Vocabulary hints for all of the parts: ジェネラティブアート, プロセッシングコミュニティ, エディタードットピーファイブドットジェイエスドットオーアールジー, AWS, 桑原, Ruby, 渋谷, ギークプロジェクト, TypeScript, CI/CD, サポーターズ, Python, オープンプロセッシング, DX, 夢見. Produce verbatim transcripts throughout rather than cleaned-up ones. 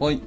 はい。い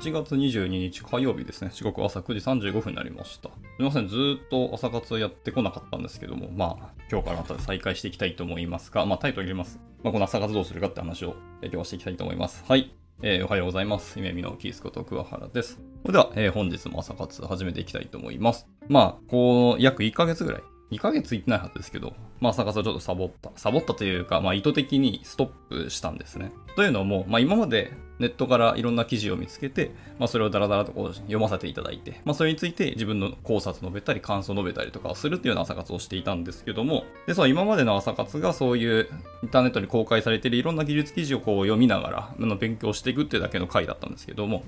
ちがつにじゅうににち火曜日ですね。時刻朝くじさんじゅうごふんになりました。すみません。ずーっと朝活やってこなかったんですけども、まあ、今日からまた再開していきたいと思いますが、まあ、タイトル入れます。まあ、この朝活どうするかって話を今日はしていきたいと思います。はい。えー、おはようございます。夢見のキースこと桑原です。それでは、えー、本日も朝活始めていきたいと思います。まあ、こう、約いっかげつぐらい。にかげついってないはずですけど、まあ、朝活をちょっとサボった。サボったというか、まあ、意図的にストップしたんですね。というのも、まあ、今までネットからいろんな記事を見つけて、まあ、それをダラダラとこう読ませていただいて、まあ、それについて自分の考察述べたり、感想述べたりとかをするっていうような朝活をしていたんですけども、で、そう、今までの朝活がそういうインターネットに公開されているいろんな技術記事をこう読みながら、勉強していくっていうだけの回だったんですけども、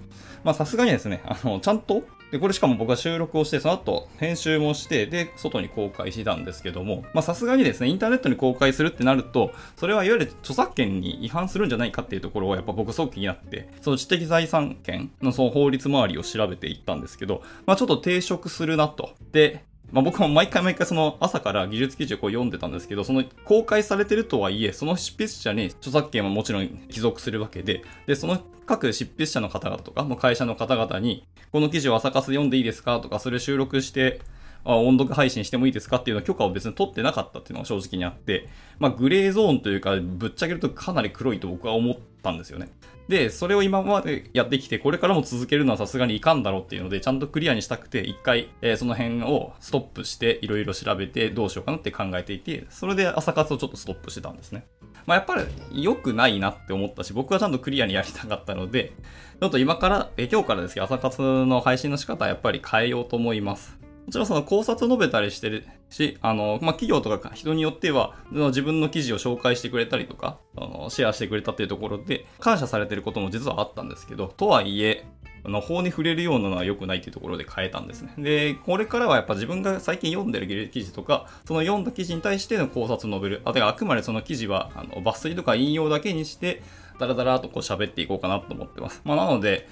まあ、さすがにですね、あの、ちゃんと、で、これしかも僕は収録をして、その後編集もして、で、外に公開してたんですけども、まあ、さすがにですね、インターネットに公開するってなると、それはいわゆる著作権に違反するんじゃないかっていうところをやっぱ僕すごく気になって、その知的財産権のその法律周りを調べていったんですけど、まあ、ちょっと抵触するなと。で、まあ、僕も毎回毎回その朝から技術記事をこう読んでたんですけど、その公開されてるとはいえ、その執筆者に著作権はもちろん帰属するわけで、で、その各執筆者の方々とか、会社の方々に、この記事を朝活で読んでいいですかとか、それ収録して、音読配信してもいいですかっていうのを許可を別に取ってなかったっていうのが正直にあって、まあ、グレーゾーンというか、ぶっちゃけるとかなり黒いと僕は思ったんですよね。で、それを今までやってきて、これからも続けるのはさすがにいかんだろうっていうので、ちゃんとクリアにしたくて、一回、えー、その辺をストップして、いろいろ調べて、どうしようかなって考えていて、それで朝活をちょっとストップしてたんですね。まあ、やっぱり良くないなって思ったし、僕はちゃんとクリアにやりたかったので、ちょっと今から、えー、今日からですけど、朝活の配信の仕方はやっぱり変えようと思います。もちろんその考察を述べたりしてるし、あの、まあ、企業とか人によっては、自分の記事を紹介してくれたりとか、あの、シェアしてくれたっていうところで、感謝されてることも実はあったんですけど、とはいえ、あの、法に触れるようなのは良くないっていうところで変えたんですね。で、これからはやっぱ自分が最近読んでる記事とか、その読んだ記事に対しての考察を述べる。あ、てか、あくまでその記事は、あの、抜粋とか引用だけにして、ダラダラとこう喋っていこうかなと思ってます。まあ、なので、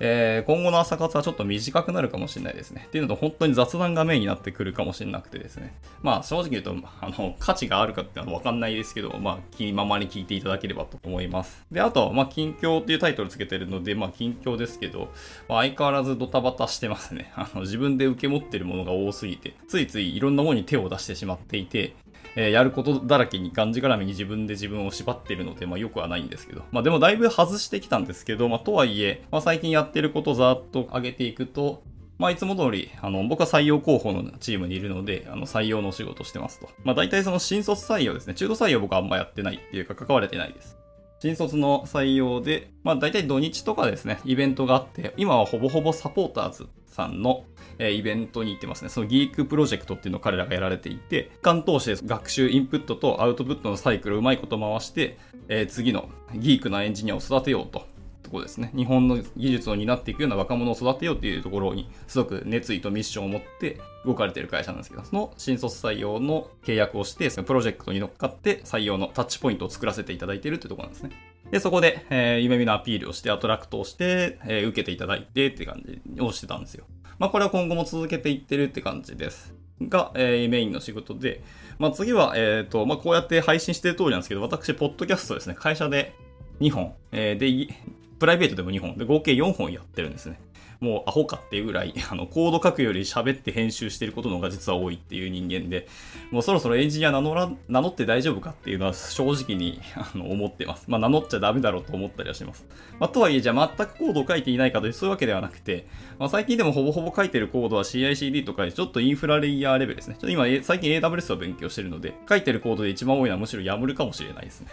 えー、今後の朝活はちょっと短くなるかもしれないですね。っていうのと本当に雑談がメインになってくるかもしれなくてですね。まあ正直言うと、あの、価値があるかっていうのはわかんないですけど、まあ気ままに聞いていただければと思います。で、あと、まあ近況っていうタイトルつけてるので、まあ近況ですけど、まあ、相変わらずドタバタしてますね。あの、自分で受け持ってるものが多すぎて、ついついいろんなものに手を出してしまっていて、えー、やることだらけにがんじがらみに自分で自分を縛っているので、まあよくはないんですけど。まあでもだいぶ外してきたんですけど、まあとはいえ、まあ最近やってることをざーっと上げていくと、まあいつも通り、あの、僕は採用候補のチームにいるので、あの、採用のお仕事してますと。まあ大体その新卒採用ですね。中途採用僕はあんまやってないっていうか関われてないです。新卒の採用で、まあ大体土日とかですね、イベントがあって、今はほぼほぼサポーターズさんの、えー、イベントに行ってますね。そのギークプロジェクトっていうのを彼らがやられていて、期間通して学習インプットとアウトプットのサイクルをうまいこと回して、えー、次のギークなエンジニアを育てようと。ところですね、日本の技術を担っていくような若者を育てようというところにすごく熱意とミッションを持って動かれている会社なんですけど、その新卒採用の契約をしてそのプロジェクトに乗っかって採用のタッチポイントを作らせていただいているというところなんですね。で、そこで、えー、夢見のアピールをしてアトラクトをして、えー、受けていただいてって感じをしてたんですよ。まあこれは今後も続けていってるって感じです。が、えー、メインの仕事で、まあ次はえっと、まあこうやって配信している通りなんですけど、私ポッドキャストですね、会社でにほん、えー、でプライベートでもにほんで合計よんほんやってるんですね。もうアホかっていうぐらい、あの、コード書くより喋って編集してることの方が実は多いっていう人間で、もうそろそろエンジニア名乗ら、名乗って大丈夫かっていうのは正直にあの思ってます。まあ名乗っちゃダメだろうと思ったりはします。まあとはいえ、じゃあ全くコードを書いていないかというそういうわけではなくて、まあ最近でもほぼほぼ書いてるコードは シーアイシーディー とかでちょっとインフラレイヤーレベルですね。ちょっと今最近 エーダブリューエス を勉強してるので、書いてるコードで一番多いのはむしろ ヤムル かもしれないですね。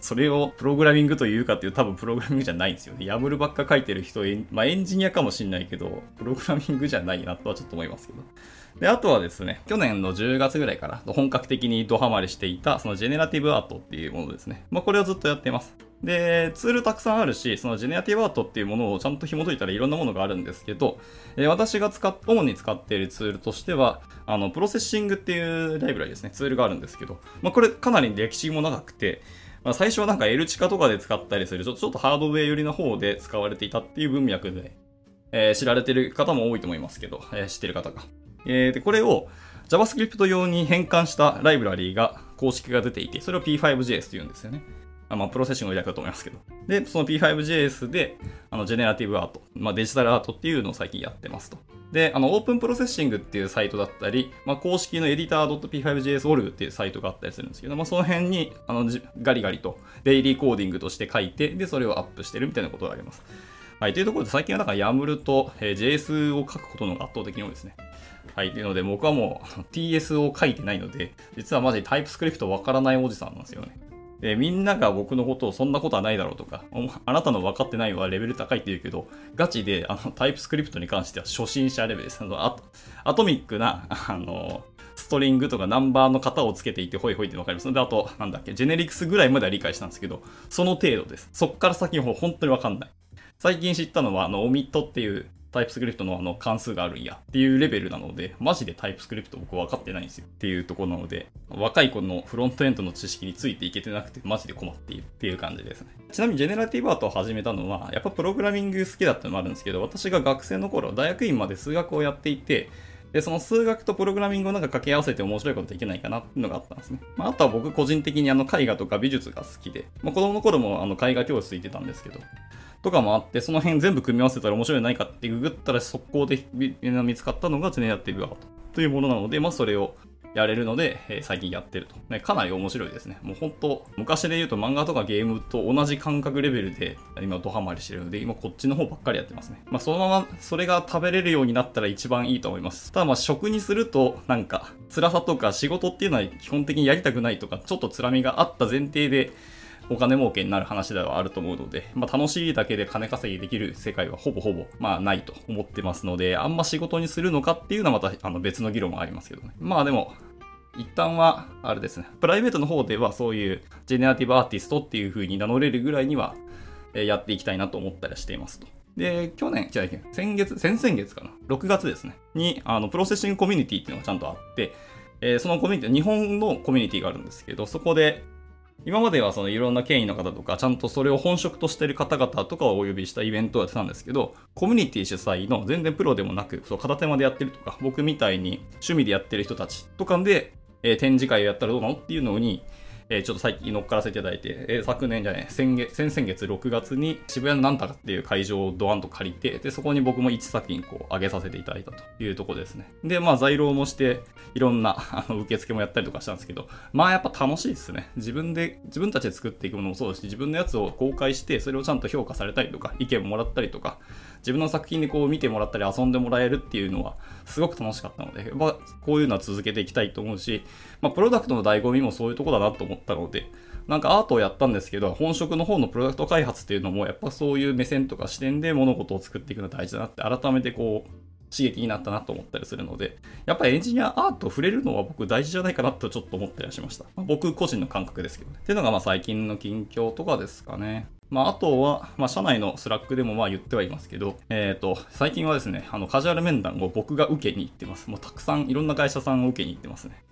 それをプログラミングというかっていう多分プログラミングじゃないんですよね。ヤムル ばっか書いてる人、まあエンジニアかもしれない。しんないけどプログラミングじゃないなとはちょっと思いますけど。で、あとはですね、去年のじゅうがつぐらいから本格的にドハマりしていたそのジェネラティブアートっていうものですね。まあこれをずっとやってます。で、ツールたくさんあるし、そのジェネラティブアートっていうものをちゃんと紐解いたらいろんなものがあるんですけど、私が使っ、主に使っているツールとしては、あの、プロセッシングっていうライブラリですね、ツールがあるんですけど、まあこれかなり歴史も長くて、まあ、最初はなんかエルチカとかで使ったりする、ちょっとハードウェイ寄りの方で使われていたっていう文脈で、えー、知られてる方も多いと思いますけど、えー、知ってる方が、えー、でこれを JavaScript 用に変換したライブラリーが公式が出ていて、それを ピーファイブジェイエス というんですよね。あ、まあ、プロセッシングの略だと思いますけど。で、その ピーファイブジェイエス で、あのジェネラティブアート、まあ、デジタルアートっていうのを最近やってますと。で、あのオープンプロセッシングっていうサイトだったり、まあ、公式の エディタードットピーファイブドットジェイエスドットオーアールジー っていうサイトがあったりするんですけど、まあ、その辺にあのガリガリとデイリーコーディングとして書いて、でそれをアップしてるみたいなことがあります。はい、というところで最近はだから ヤムル と ジェイエス を書くことの方が圧倒的に多いですね。はい、というので僕はもう ティーエス を書いてないので、実はマジで TypeScript わからないおじさんなんですよね。で、みんなが僕のことをそんなことはないだろうとか、あなたの分かってないはレベル高いって言うけど、ガチであの TypeScript に関しては初心者レベルです。あのアト、アトミックな、あの、ストリングとかナンバーの型をつけていてホイホイってわかりますので、あと、なんだっけ、ジェネリクスぐらいまでは理解したんですけど、その程度です。そっから先の方本当にわかんない。最近知ったのは、あの、オミットっていうタイプスクリプトのあの関数があるんやっていうレベルなので、マジでタイプスクリプト僕分かってないんですよっていうところなので、若い子のフロントエンドの知識についていけてなくてマジで困っているっていう感じですね。ちなみにジェネラティブアートを始めたのは、やっぱプログラミング好きだったのもあるんですけど、私が学生の頃、大学院まで数学をやっていて、で、その数学とプログラミングをなんか掛け合わせて面白いことできないかなっていうのがあったんですね。まあ、あとは僕個人的にあの絵画とか美術が好きで、まあ、子供の頃もあの絵画教室行ってたんですけど、とかもあって、その辺全部組み合わせたら面白いんじゃないかってググったら速攻で見つかったのがジェネラティブアートというものなので、まあそれをやれるので、えー、最近やってると、ね。かなり面白いですね。もう本当、昔で言うと漫画とかゲームと同じ感覚レベルで今ドハマりしてるので、今こっちの方ばっかりやってますね。まあそのままそれが食べれるようになったら一番いいと思います。ただまあ食にするとなんか辛さとか仕事っていうのは基本的にやりたくないとか、ちょっと辛みがあった前提でお金儲けになる話ではあると思うので、まあ楽しいだけで金稼ぎできる世界はほぼほぼまあないと思ってますので、あんま仕事にするのかっていうのはまたあの別の議論もありますけどね。まあでも、一旦は、あれですね、プライベートの方ではそういうジェネラティブアーティストっていう風に名乗れるぐらいにはやっていきたいなと思ったりしていますと。で、去年、違う、先月、先々月かな、ろくがつですね、に、あの、プロセッシングコミュニティっていうのがちゃんとあって、えー、そのコミュニティ、日本のコミュニティがあるんですけど、そこで、今まではそのいろんな権威の方とか、ちゃんとそれを本職としている方々とかをお呼びしたイベントをやってたんですけど、コミュニティ主催の全然プロでもなく、そう片手間でやってるとか、僕みたいに趣味でやってる人たちとかで、えー、展示会をやったらどうなのっていうのに、えー、ちょっと最近乗っからせていただいて、えー、昨年じゃない、先月、先々月ろくがつに渋谷のなんたかっていう会場をドワンと借りて、で、そこに僕もいちさく品こう上げさせていただいたというところですね。で、まあ在廊もして、いろんなあの受付もやったりとかしたんですけど、まあやっぱ楽しいですね。自分で、自分たちで作っていくものもそうですし、自分のやつを公開して、それをちゃんと評価されたりとか、意見もらったりとか、自分の作品でこう見てもらったり遊んでもらえるっていうのはすごく楽しかったので、まあ、こういうのは続けていきたいと思うし、まあ、プロダクトの醍醐味もそういうとこだなと思ったので、なんかアートをやったんですけど、本職の方のプロダクト開発っていうのもやっぱそういう目線とか視点で物事を作っていくのは大事だなって改めてこう刺激になったなと思ったりするので、やっぱりエンジニアアート触れるのは僕大事じゃないかなとちょっと思ったりしました。まあ、僕個人の感覚ですけどね。っていうのがまあ最近の近況とかですかね。まあ、あとは、まあ、社内のスラックでもまあ言ってはいますけど、えっと、最近はですね、あの、カジュアル面談を僕が受けに行ってます。もうたくさん、いろんな会社さんを受けに行ってますね。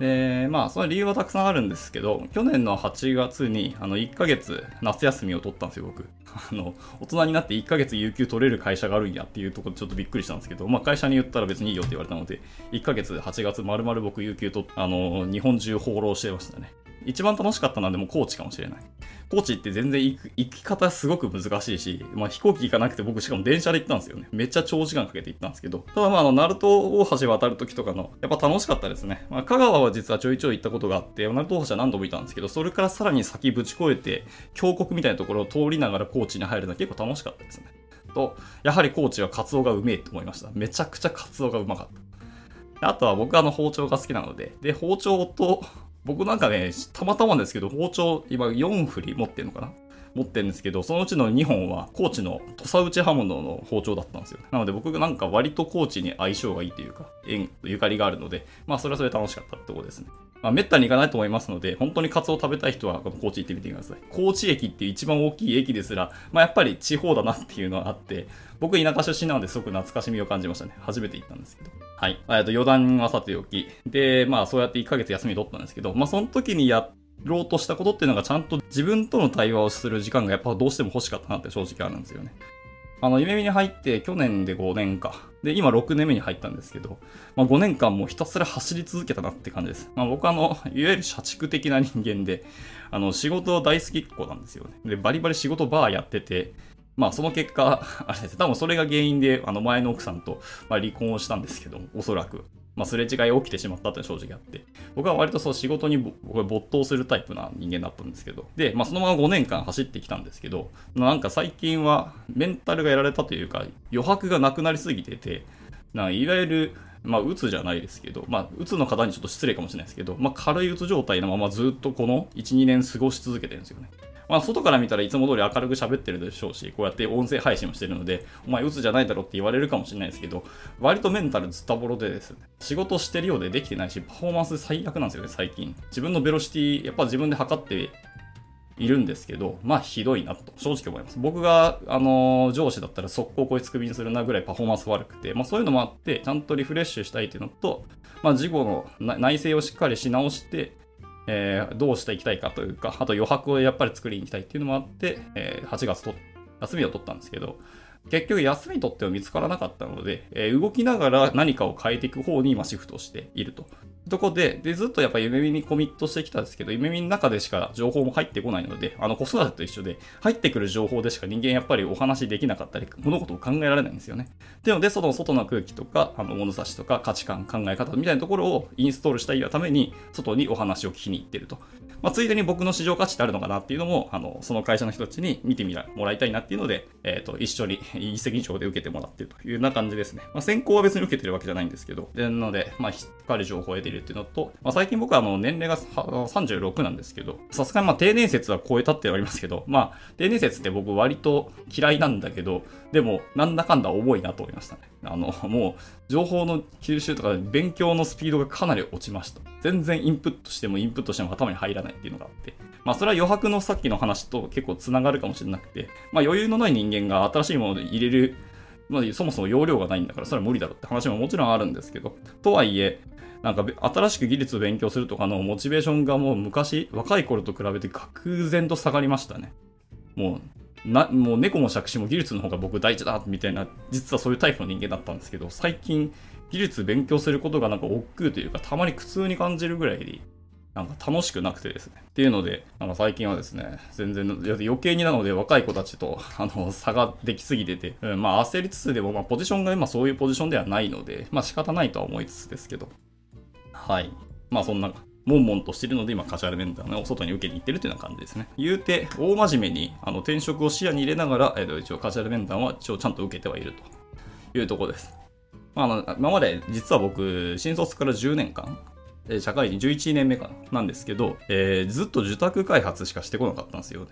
で、まあ、その理由はたくさんあるんですけど、去年のはちがつに、あの、いっかげつ夏休みを取ったんですよ、僕。あの、大人になっていっかげつ有給取れる会社があるんやっていうところでちょっとびっくりしたんですけど、まあ、会社に言ったら別にいいよって言われたので、いっかげつはちがつ丸々僕有給取って、あの、日本中放浪してましたね。一番楽しかったのはでも高知かもしれない。高知って全然行く行き方すごく難しいし、まあ飛行機行かなくて僕しかも電車で行ったんですよね。めっちゃ長時間かけて行ったんですけど、ただまああの鳴門大橋渡る時とかのやっぱ楽しかったですね。まあ香川は実はちょいちょい行ったことがあって、鳴門大橋は何度も行ったんですけど、それからさらに先ぶち越えて峡谷みたいなところを通りながら高知に入るのは結構楽しかったですね。とやはり高知はカツオがうめえと思いました。めちゃくちゃカツオがうまかった。あとは僕はあの包丁が好きなので、で包丁と僕なんかね、たまたまですけど、包丁、今よん振り持ってるのかな持ってるんですけど、そのうちのにほんは、高知の土佐内刃物の包丁だったんですよ。なので僕なんか割と高知に相性がいいというか、縁、ゆかりがあるので、まあそれはそれ楽しかったってことですね。まあ滅多に行かないと思いますので、本当にカツオ食べたい人はこの高知行ってみてください。高知駅っていう一番大きい駅ですら、まあやっぱり地方だなっていうのはあって、僕田舎出身なのですごく懐かしみを感じましたね。初めて行ったんですけど。はい。えっと余談はさておき。で、まあそうやっていっかげつ休み取ったんですけど、まあその時にやっろうとしたことっていうのがちゃんと自分との対話をする時間がやっぱどうしても欲しかったなって正直あるんですよね。あの、夢見に入って去年でごねんか。で、今ろくねんめに入ったんですけど、まあごねんかんもひたすら走り続けたなって感じです。まあ僕はあの、いわゆる社畜的な人間で、あの、仕事大好きっ子なんですよね。で、バリバリ仕事バーやってて、まあその結果、あれです。多分それが原因で、あの前の奥さんとまあ離婚をしたんですけど、おそらく。まあすれ違い起きてしまったって正直あって。僕は割とそう仕事に没頭するタイプな人間だったんですけど。で、まあそのままごねんかん走ってきたんですけど、なんか最近はメンタルがやられたというか、余白がなくなりすぎてて、ないわゆる、まあ、うつじゃないですけど、まあ、うつの方にちょっと失礼かもしれないですけど、まあ、軽いうつ状態のままずっとこのいち、にねん過ごし続けてるんですよね。まあ、外から見たらいつも通り明るく喋ってるでしょうし、こうやって音声配信をしてるので、お前うつじゃないだろって言われるかもしれないですけど、割とメンタルズタボロでですね、仕事してるようでできてないし、パフォーマンス最悪なんですよね、最近。自分のベロシティ、やっぱ自分で測って、いるんですけど、まあひどいなと正直思います。僕が、あのー、上司だったら速攻こいつクビにするなぐらいパフォーマンス悪くて、まあそういうのもあって、ちゃんとリフレッシュしたいというのと、まあ事後の内政をしっかりし直して、えー、どうしていきたいかというか、あと余白をやっぱり作りに行きたいっていうのもあって、えー、はちがつと休みを取ったんですけど、結局休み取っても見つからなかったので、えー、動きながら何かを変えていく方に今シフトしていると。とこで、で、ずっとやっぱ夢見にコミットしてきたんですけど、夢見の中でしか情報も入ってこないので、あの子育てと一緒で、入ってくる情報でしか人間やっぱりお話できなかったり、物事を考えられないんですよね。っていうので、その外の空気とか、あの物差しとか価値観、考え方みたいなところをインストールしたいがために、外にお話を聞きに行ってると。まあ、ついでに僕の市場価値ってあるのかなっていうのも、あの、その会社の人たちに見てみらもらいたいなっていうので、えっと、一緒に一石二鳥で受けてもらってるというような感じですね。まあ、選考は別に受けてるわけじゃないんですけど、なので、まあ、しっかり情報を得ているっていうのと、まあ、最近僕はあの年齢がさんじゅうろくなんですけど、さすがにまあ定年説は超えたってありますけど、まあ定年説って僕割と嫌いなんだけど、でもなんだかんだ重いなと思いましたね。あのもう情報の吸収とか勉強のスピードがかなり落ちました。全然インプットしてもインプットしても頭に入らないっていうのがあって、まあそれは余白のさっきの話と結構つながるかもしれなくて、まあ余裕のない人間が新しいもので入れる、まあそもそも容量がないんだからそれは無理だろうって話ももちろんあるんですけど、とはいえ、なんか新しく技術を勉強するとかのモチベーションがもう昔若い頃と比べて愕然と下がりましたね。もうなもう猫も杓子も技術の方が僕大事だみたいな、実はそういうタイプの人間だったんですけど、最近技術勉強することがなんか億劫というか、たまに苦痛に感じるぐらいでなんか楽しくなくてですね。っていうので、なんか最近はですね、全然、余計になので若い子たちとあの差ができすぎてて、うん、まあ焦りつつでも、まあ、ポジションが今そういうポジションではないので、まあ仕方ないとは思いつつですけど、はい。まあそんな、悶々としてるので今、カジュアルメンターを外に受けに行ってるというような感じですね。言うて、大真面目にあの転職を視野に入れながら、えっと、一応カジュアルメンターは一応ちゃんと受けてはいるというところです。まあ、今まで実は僕、新卒からじゅうねんかん、社会人じゅういちねんめかなんですけど、えー、ずっと受託開発しかしてこなかったんですよね。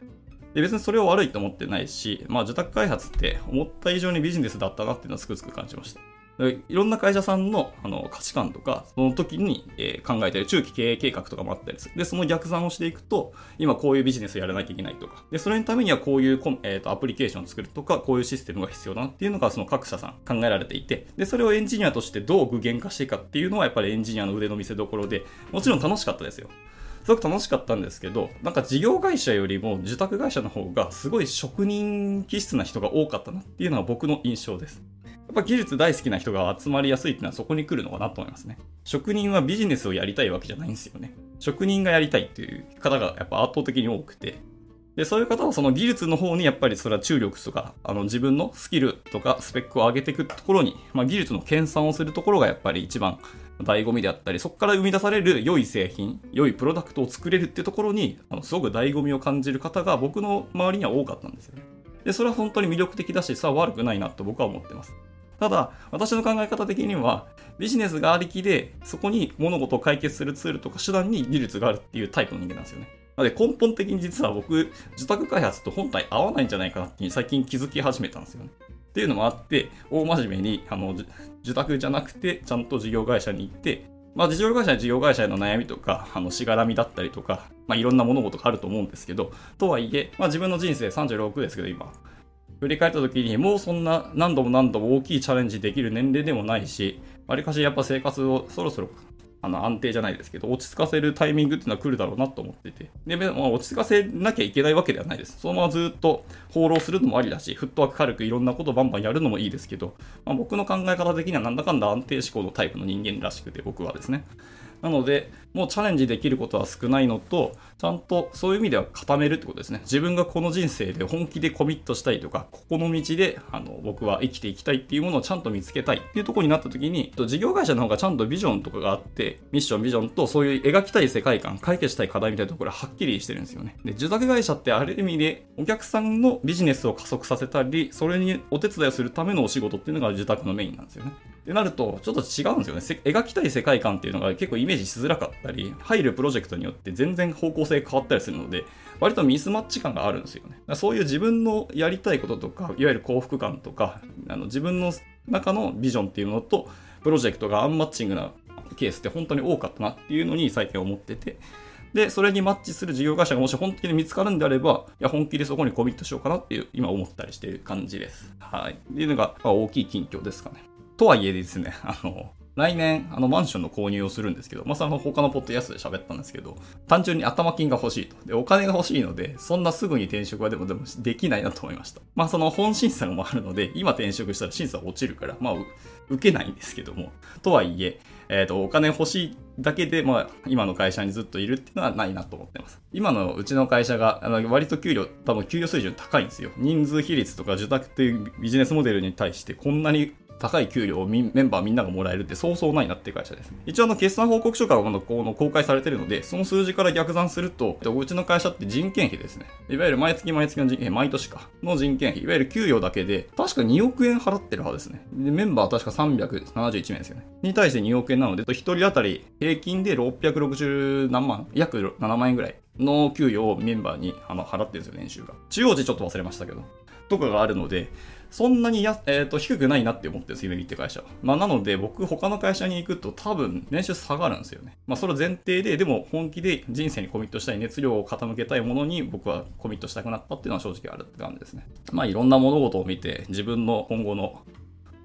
で別にそれを悪いと思ってないし、まあ受託開発って思った以上にビジネスだったなっていうのはつくつく感じました。いろんな会社さんの、あの価値観とか、その時に、えー、考えている中期経営計画とかもあったりする。で、その逆算をしていくと、今こういうビジネスをやらなきゃいけないとか、で、それのためにはこういうコン、えーと、アプリケーションを作るとか、こういうシステムが必要だなっていうのが、その各社さん考えられていて、で、それをエンジニアとしてどう具現化していくかっていうのは、やっぱりエンジニアの腕の見せ所で、もちろん楽しかったですよ。すごく楽しかったんですけど、なんか事業会社よりも受託会社の方が、すごい職人気質な人が多かったなっていうのは僕の印象です。やっぱ技術大好きな人が集まりやすいっていうのはそこに来るのかなと思いますね。職人はビジネスをやりたいわけじゃないんですよね。職人がやりたいっていう方がやっぱ圧倒的に多くて。で、そういう方はその技術の方にやっぱりそれは注力とか、あの自分のスキルとかスペックを上げていくところに、まあ技術の研鑽をするところがやっぱり一番醍醐味であったり、そこから生み出される良い製品、良いプロダクトを作れるっていうところに、あのすごく醍醐味を感じる方が僕の周りには多かったんですよね。で、それは本当に魅力的だし、さあ悪くないなと僕は思ってます。ただ、私の考え方的には、ビジネスがありきで、そこに物事を解決するツールとか手段に技術があるっていうタイプの人間なんですよね。なので根本的に実は僕、受託開発と本体合わないんじゃないかなって最近気づき始めたんですよね。っていうのもあって、大真面目に、あの、受託じゃなくて、ちゃんと事業会社に行って、まあ事業会社は事業会社への悩みとか、あの、しがらみだったりとか、まあいろんな物事があると思うんですけど、とはいえ、まあ自分の人生さんじゅうろくですけど、今。振り返った時にもうそんな何度も何度も大きいチャレンジできる年齢でもないし、わりかしやっぱ生活をそろそろあの安定じゃないですけど落ち着かせるタイミングっていうのは来るだろうなと思ってて、で、まあ、落ち着かせなきゃいけないわけではないです。そのままずっと放浪するのもありだし、フットワーク軽くいろんなことバンバンやるのもいいですけど、まあ、僕の考え方的にはなんだかんだ安定志向のタイプの人間らしくて、僕はですね、なのでもうチャレンジできることは少ないのと、ちゃんとそういう意味では固めるってことですね。自分がこの人生で本気でコミットしたいとか、ここの道であの僕は生きていきたいっていうものをちゃんと見つけたいっていうところになった時に、事業会社の方がちゃんとビジョンとかがあって、ミッションビジョンとそういう描きたい世界観、解決したい課題みたいなところははっきりしてるんですよね。で、受託会社ってある意味でお客さんのビジネスを加速させたり、それにお手伝いをするためのお仕事っていうのが受託のメインなんですよね。ってなるとちょっと違うんですよね。描きたい世界観っていうのが結構イメージしづらかったり、入るプロジェクトによって全然方向性変わったりするので、割とミスマッチ感があるんですよね。そういう自分のやりたいこととか、いわゆる幸福感とか、あの自分の中のビジョンっていうのとプロジェクトがアンマッチングなケースって本当に多かったなっていうのに最近思ってて、でそれにマッチする事業会社がもし本気で見つかるんであれば、いや本気でそこにコミットしようかなっていう今思ったりしている感じです。はい。っていうのが大きい近況ですかね。とはいえですね、あの来年あのマンションの購入をするんですけど、まあその他のポッドキャストで喋ったんですけど、単純に頭金が欲しいと、でお金が欲しいので、そんなすぐに転職はでもでもできないなと思いました。まあその本審査もあるので、今転職したら審査落ちるからまあ受けないんですけども、とはいええっとお金欲しいだけでまあ今の会社にずっといるっていうのはないなと思ってます。今のうちの会社があの割と給料多分給与水準高いんですよ。人数比率とか受託というビジネスモデルに対してこんなに高い給料をメンバーみんながもらえるってそうそうないなっていう会社です。一応あの決算報告書からまだこの公開されているので、その数字から逆算すると、うちの会社って人件費ですね。いわゆる毎月毎月の人件費、毎年かの人件費、いわゆる給与だけで確かにおくえん払ってる派ですね。でメンバー確かさんびゃくななじゅういちめいですよね。に対してにおくえんなので、ひとり当たり平均でろっぴゃくろくじゅうなんまん、約ななまんえんぐらいの給与をメンバーにあの払ってるんですよ、年収が。中央値ちょっと忘れましたけど。とかがあるので、そんなにや、えー、と低くないなって思ってるんです、夢見って会社は。まあ、なので、僕、他の会社に行くと多分、年収下がるんですよね。まあ、それ前提で、でも本気で人生にコミットしたい、熱量を傾けたいものに僕はコミットしたくなったっていうのは正直あるって感じですね。まあ、いろんな物事を見て、自分の今後の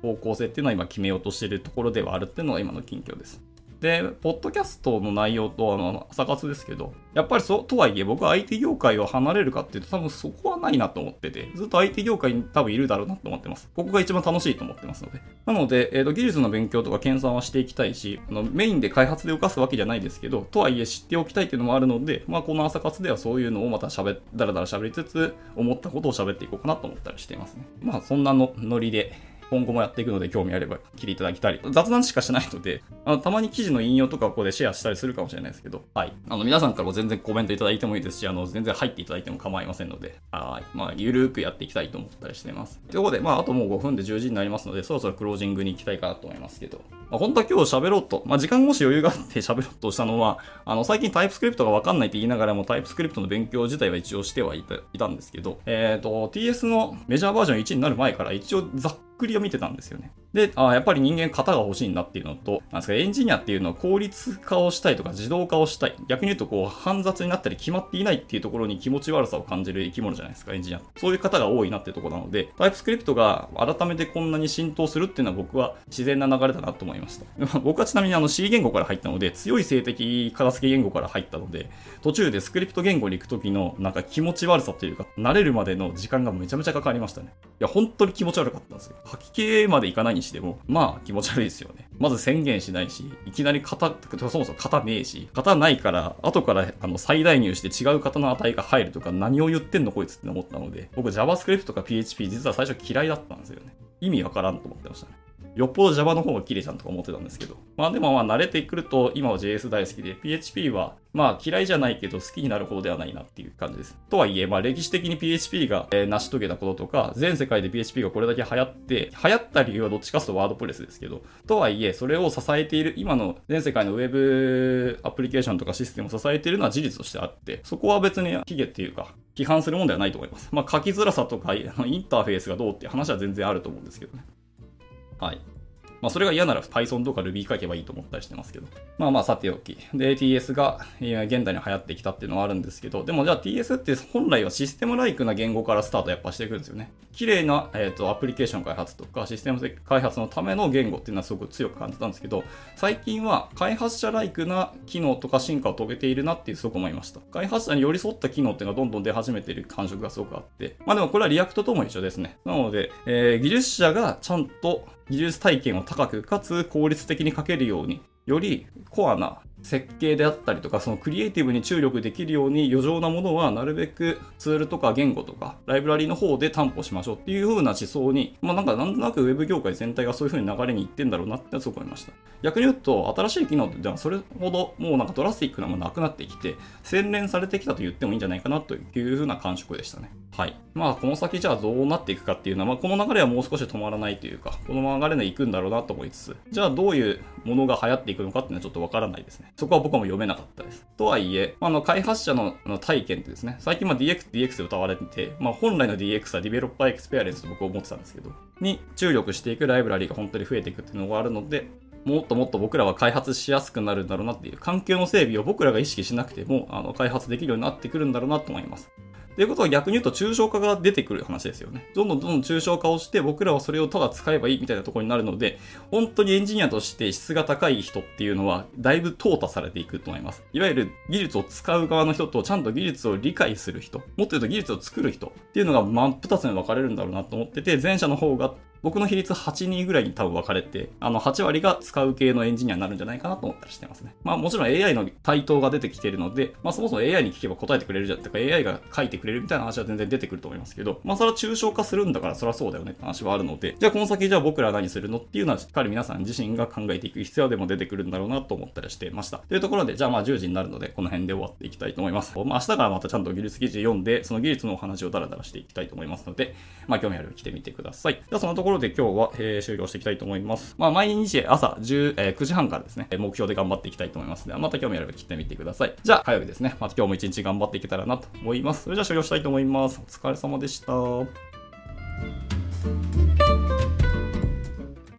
方向性っていうのは今決めようとしているところではあるっていうのが今の近況です。で、ポッドキャストの内容とあの朝活ですけど、やっぱりそうとはいえ僕は アイティー 業界を離れるかっていうと多分そこはないなと思ってて、ずっと アイティー 業界に多分いるだろうなと思ってます。ここが一番楽しいと思ってますので。なので、えーと、技術の勉強とか研鑽はしていきたいし、あのメインで開発で動かすわけじゃないですけど、とはいえ知っておきたいっていうのもあるので、まあこの朝活ではそういうのをまた喋っ、だらだら喋りつつ、思ったことを喋っていこうかなと思ったりしていますね。まあそんなのノリで、今後もやっていくので興味あれば聞いていただきたり、雑談しかしないので、あのたまに記事の引用とかをここでシェアしたりするかもしれないですけど、はい、あの皆さんからも全然コメントいただいてもいいですし、あの全然入っていただいても構いませんので、はい、まあゆるーくやっていきたいと思ったりしています。ということで、まああともうごふんでじゅうじになりますので、そろそろクロージングに行きたいかなと思いますけど、まあ、本当は今日喋ろうと、まあ時間もし余裕があって喋ろうとしたのは、あの最近 TypeScript がわかんないって言いながらも TypeScript の勉強自体は一応してはいた、いたんですけど、えっと ティーエス のメジャーバージョンいちになる前から一応ざっクリを見てたんですよね。で、あやっぱり人間型が欲しいなっていうのと、なんですかエンジニアっていうのは効率化をしたいとか自動化をしたい。逆に言うとこう煩雑になったり決まっていないっていうところに気持ち悪さを感じる生き物じゃないですか、エンジニア。そういう方が多いなっていうところなので、タイプスクリプトが改めてこんなに浸透するっていうのは僕は自然な流れだなと思いました。僕はちなみにあの C 言語から入ったので、強い性的片付け言語から入ったので、途中でスクリプト言語に行く時のなんか気持ち悪さというか、慣れるまでの時間がめちゃめちゃかかりましたね。いや本当に気持ち悪かったんですよ。書き系までいかないにしても、まあ気持ち悪いですよね。まず宣言しないし、いきなり型、そもそも型ねえし、型ないから、後からあの再代入して違う型の値が入るとか、何を言ってんのこいつって思ったので、僕 JavaScript とか ピーエイチピー 実は最初嫌いだったんですよね。意味わからんと思ってましたね。よっぽど Java の方が綺麗じゃんとか思ってたんですけど。まあでもまあ慣れてくると今は ジェイエス 大好きで ピーエイチピー はまあ嫌いじゃないけど好きになる方ではないなっていう感じです。とはいえまあ歴史的に ピーエイチピー が成し遂げたこととか、全世界で ピーエイチピー がこれだけ流行って、流行った理由はどっちかというとワードプレスですけど、とはいえそれを支えている今の全世界の Web アプリケーションとかシステムを支えているのは事実としてあって、そこは別に卑下っていうか、批判するものではないと思います。まあ書きづらさとかインターフェースがどうって話は全然あると思うんですけどね。はい。まあ、それが嫌なら Python とか Ruby 書けばいいと思ったりしてますけど。まあまあ、さておき。で、ティーエス が現代に流行ってきたっていうのはあるんですけど、でもじゃあ ティーエス って本来はシステムライクな言語からスタートやっぱしていくんですよね。綺麗な、えっと、アプリケーション開発とかシステム開発のための言語っていうのはすごく強く感じたんですけど、最近は開発者ライクな機能とか進化を遂げているなっていうすごく思いました。開発者に寄り添った機能っていうのがどんどん出始めている感触がすごくあって。まあでもこれはリアクトとも一緒ですね。なので、えー、技術者がちゃんと技術体験を高くかつ効率的に書けるようによりコアな設計であったりとか、そのクリエイティブに注力できるように余剰なものはなるべくツールとか言語とかライブラリの方で担保しましょうっていう風な思想に、まあなんかなんとなくウェブ業界全体がそういう風に流れにいってんだろうなってすごく思いました。逆に言うと新しい機能ってそれほどもうなんかドラスティックなものなくなってきて洗練されてきたと言ってもいいんじゃないかなという風な感触でしたね。はい。まあこの先じゃあどうなっていくかっていうのは、まあ、この流れはもう少し止まらないというか、この流れでいくんだろうなと思いつつ、じゃあどういうものが流行っていくのかっていうのはちょっとわからないですね。そこは僕はもう読めなかったです。とはいえ、あの開発者の体験ってですね、最近まあ ディーエックス、ディーエックス で歌われてて、まあ、本来の ディーエックス はディベロッパーエクスペアレンスと僕は思ってたんですけど、に注力していくライブラリが本当に増えていくっていうのがあるので、もっともっと僕らは開発しやすくなるんだろうなっていう、環境の整備を僕らが意識しなくてもあの開発できるようになってくるんだろうなと思います。ということは逆に言うと抽象化が出てくる話ですよね。どんどんどんどん抽象化をして僕らはそれをただ使えばいいみたいなところになるので、本当にエンジニアとして質が高い人っていうのはだいぶ淘汰されていくと思います。いわゆる技術を使う側の人とちゃんと技術を理解する人、もっと言うと技術を作る人っていうのが真っ二つに分かれるんだろうなと思ってて、前者の方が僕の比率はちにんぐらいに多分分かれて、あのはちわりが使う系のエンジニアになるんじゃないかなと思ったりしてますね。まあもちろん エーアイ の対等が出てきているので、まあそもそも エーアイ に聞けば答えてくれるじゃんとか エーアイ が書いてくれるみたいな話は全然出てくると思いますけど、まあそれは抽象化するんだからそりゃそうだよねって話はあるので、じゃあこの先じゃあ僕らは何するのっていうのはしっかり皆さん自身が考えていく必要でも出てくるんだろうなと思ったりしてました。というところで、じゃあまあじゅうじになるのでこの辺で終わっていきたいと思います。まあ明日からまたちゃんと技術記事読んで、その技術のお話をダラダラしていきたいと思いますので、まあ興味ある来てみてください。じゃあそのところところで今日は、えー、終了していきたいと思います。まあ、毎日朝じゅう、えー、くじはんからですね、目標で頑張っていきたいと思いますので、また興味あれば切ってみてください。じゃあ火曜日ですね、また今日も一日頑張っていけたらなと思います。それじゃあ終了したいと思います。お疲れ様でした。